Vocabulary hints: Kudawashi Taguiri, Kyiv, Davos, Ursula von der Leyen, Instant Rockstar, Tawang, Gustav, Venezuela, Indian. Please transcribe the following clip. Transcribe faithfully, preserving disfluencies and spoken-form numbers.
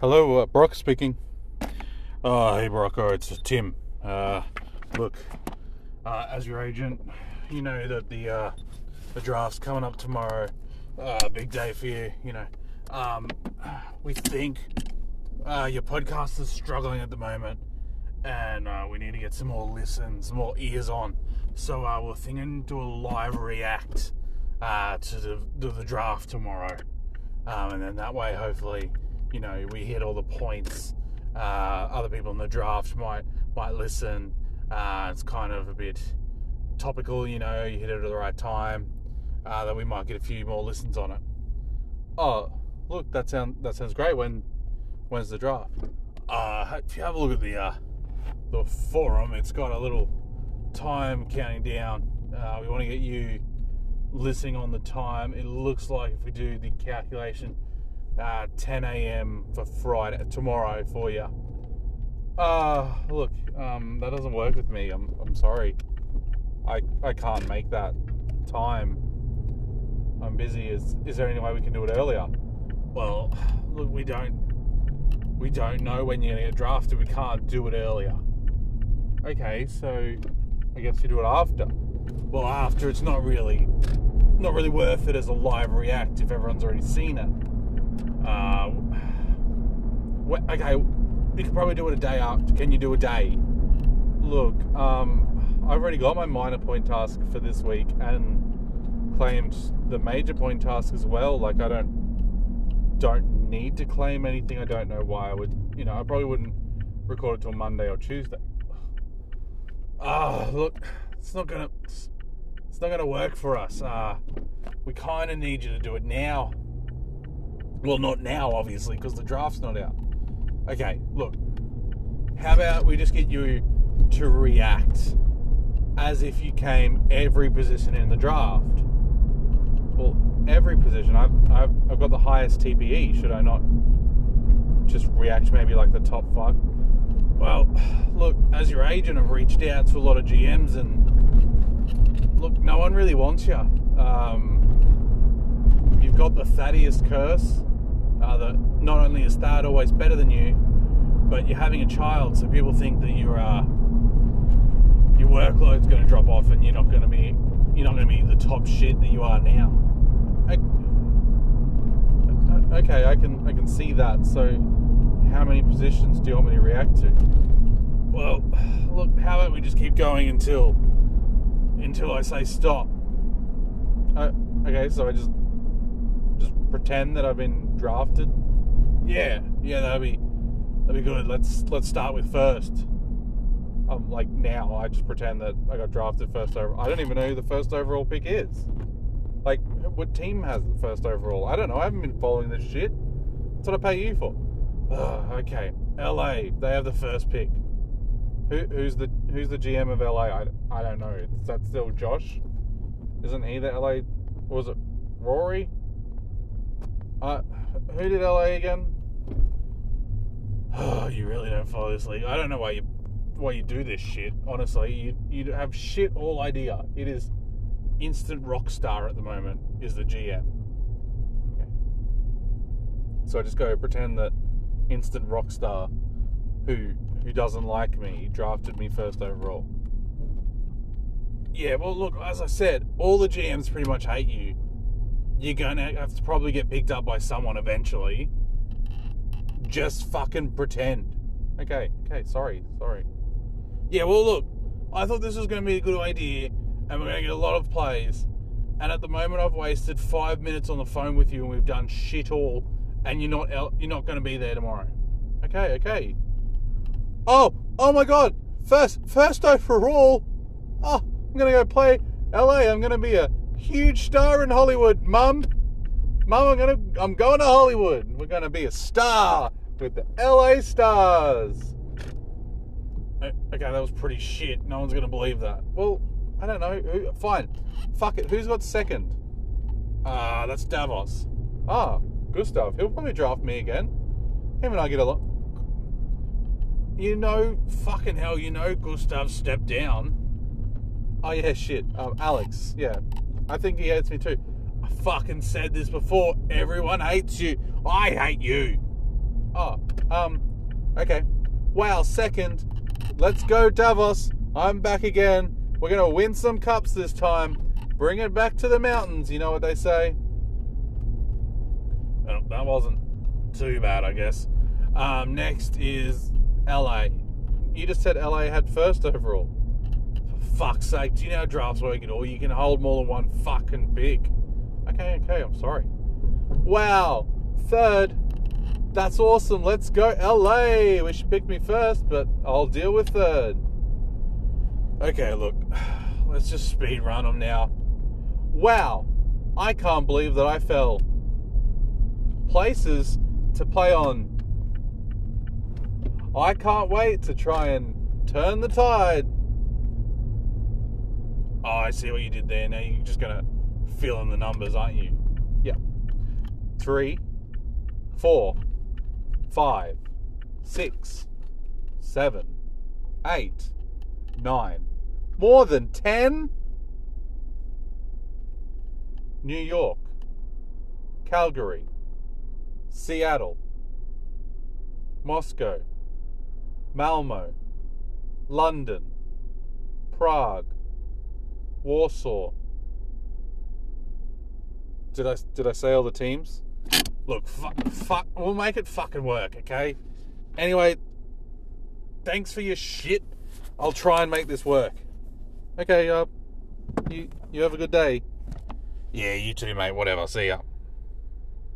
Hello, uh, Brock speaking. Oh, hey Brock, oh, it's Tim. Uh, look, uh, as your agent, you know that the uh, the draft's coming up tomorrow. Uh, big day for you, you know. Um, we think uh, your podcast is struggling at the moment, and uh, we need to get some more listens, some more ears on. So uh, we're thinking do a live react uh, to the, to the draft tomorrow, um, and then that way, hopefully, you know, we hit all the points. Uh, other people in the draft might might listen. Uh, it's kind of a bit topical, you know. You hit it at the right time. Uh, then we might get a few more listens on it. Oh, look, that sound that sounds great. When when's the draft? Uh, if you have a look at the uh, the forum, it's got a little time counting down. Uh, we want to get you listening on the time. It looks like if we do the calculation, uh, ten a.m. for Friday tomorrow for you. Uh, look, um, that doesn't work with me. I'm I'm sorry. I I can't make that time. I'm busy. Is is there any way we can do it earlier? Well, look, we don't we don't know when you're gonna get drafted. We can't do it earlier. Okay, so I guess you do it after. Well, after it's not really not really worth it as a live react if everyone's already seen it. Uh, okay, you could probably do it a day after. Can you do a day? Look, um, I've already got my minor point task for this week and claimed the major point task as well. Like, I don't don't need to claim anything. I don't know why I would, you know. I probably wouldn't record it till Monday or Tuesday. Ah, oh, look, it's not gonna it's, it's not gonna work for us. Uh, we kind of need you to do it now. Well, not now, obviously, because the draft's not out. Okay, look, how about we just get you to react as if you came every position in the draft. Well, every position. I've, I've, I've got the highest T P E. Should I not just react maybe like the top five? Well, look, as your agent, I've reached out to a lot of G Ms and, look, no one really wants you. Um, you've got the Thaddeus curse, uh, that not only is Thad always better than you, but you're having a child, so people think that you're... Uh, your workload's going to drop off, and you're not going to be you're not going to be the top shit that you are now. I, okay, I can I can see that. So, how many positions do you want me to react to? Well, look, how about we just keep going until until I say stop? Uh, okay, so I just just pretend that I've been drafted. Yeah, yeah, that'd be that'd be good. Let's let's start with first. Um, like now, I just pretend that I got drafted first overall. I don't even know who the first overall pick is. Like, what team has the first overall? I don't know. I haven't been following this shit. That's what I pay you for. Ugh, okay, L A. They have the first pick. Who, who's the Who's the G M of L A? I, I don't know. Is that still Josh? Isn't he the L A? Was it Rory? Uh, who did L A again? Oh, you really don't follow this league. I don't know why you. Why you do this shit, honestly. You you have shit all idea. It is Instant Rockstar at the moment is the G M. Okay, so I just go pretend that Instant Rockstar, who who doesn't like me, drafted me first overall. Yeah, well, look, as I said, all the G Ms pretty much hate you. You're gonna have to probably get picked up by someone eventually. Just fucking pretend. Okay, okay, sorry, sorry. Yeah, well, look, I thought this was going to be a good idea, and we're going to get a lot of plays, and at the moment I've wasted five minutes on the phone with you, and we've done shit all, and you're not you're not going to be there tomorrow. Okay, okay. Oh, oh my God, first, first overall. Oh, I'm going to go play L A. I'm going to be a huge star in Hollywood, Mum. Mum, I'm going to, I'm going to Hollywood. We're going to be a star with the L A Stars. Okay, that was pretty shit. No one's going to believe that. Well, I don't know. Who, fine. Fuck it. Who's got second? Ah, uh, that's Davos. Ah, Gustav. He'll probably draft me again. Him and I get a lot. You know, fucking hell, you know Gustav stepped down. Oh, yeah, shit. Um, Alex. Yeah. I think he hates me too. I fucking said this before. Everyone hates you. I hate you. Oh, um, okay. Wow, second. Let's go, Davos. I'm back again. We're going to win some cups this time. Bring it back to the mountains. You know what they say? Oh, that wasn't too bad, I guess. Um, next is L A. You just said L A had first overall. For fuck's sake, do you know how drafts work at all? You can hold more than one fucking pick. Okay, okay, I'm sorry. Wow, third. That's awesome. Let's go L A. Wish you picked me first, but I'll deal with third. Okay, look. Let's just speed run them now. Wow, I can't believe that I fell. Places to play on. I can't wait to try and turn the tide. Oh, I see what you did there. Now you're just going to fill in the numbers, aren't you? Yeah. Three, four, five, six, seven, eight, nine. More than ten? New York. Calgary. Seattle. Moscow. Malmo, London, Prague, Warsaw. Did I did I say all the teams? Look, fuck, fuck, we'll make it fucking work, okay? Anyway, thanks for your shit. I'll try and make this work. Okay, uh, you you have a good day. Yeah, you too, mate. Whatever. See ya.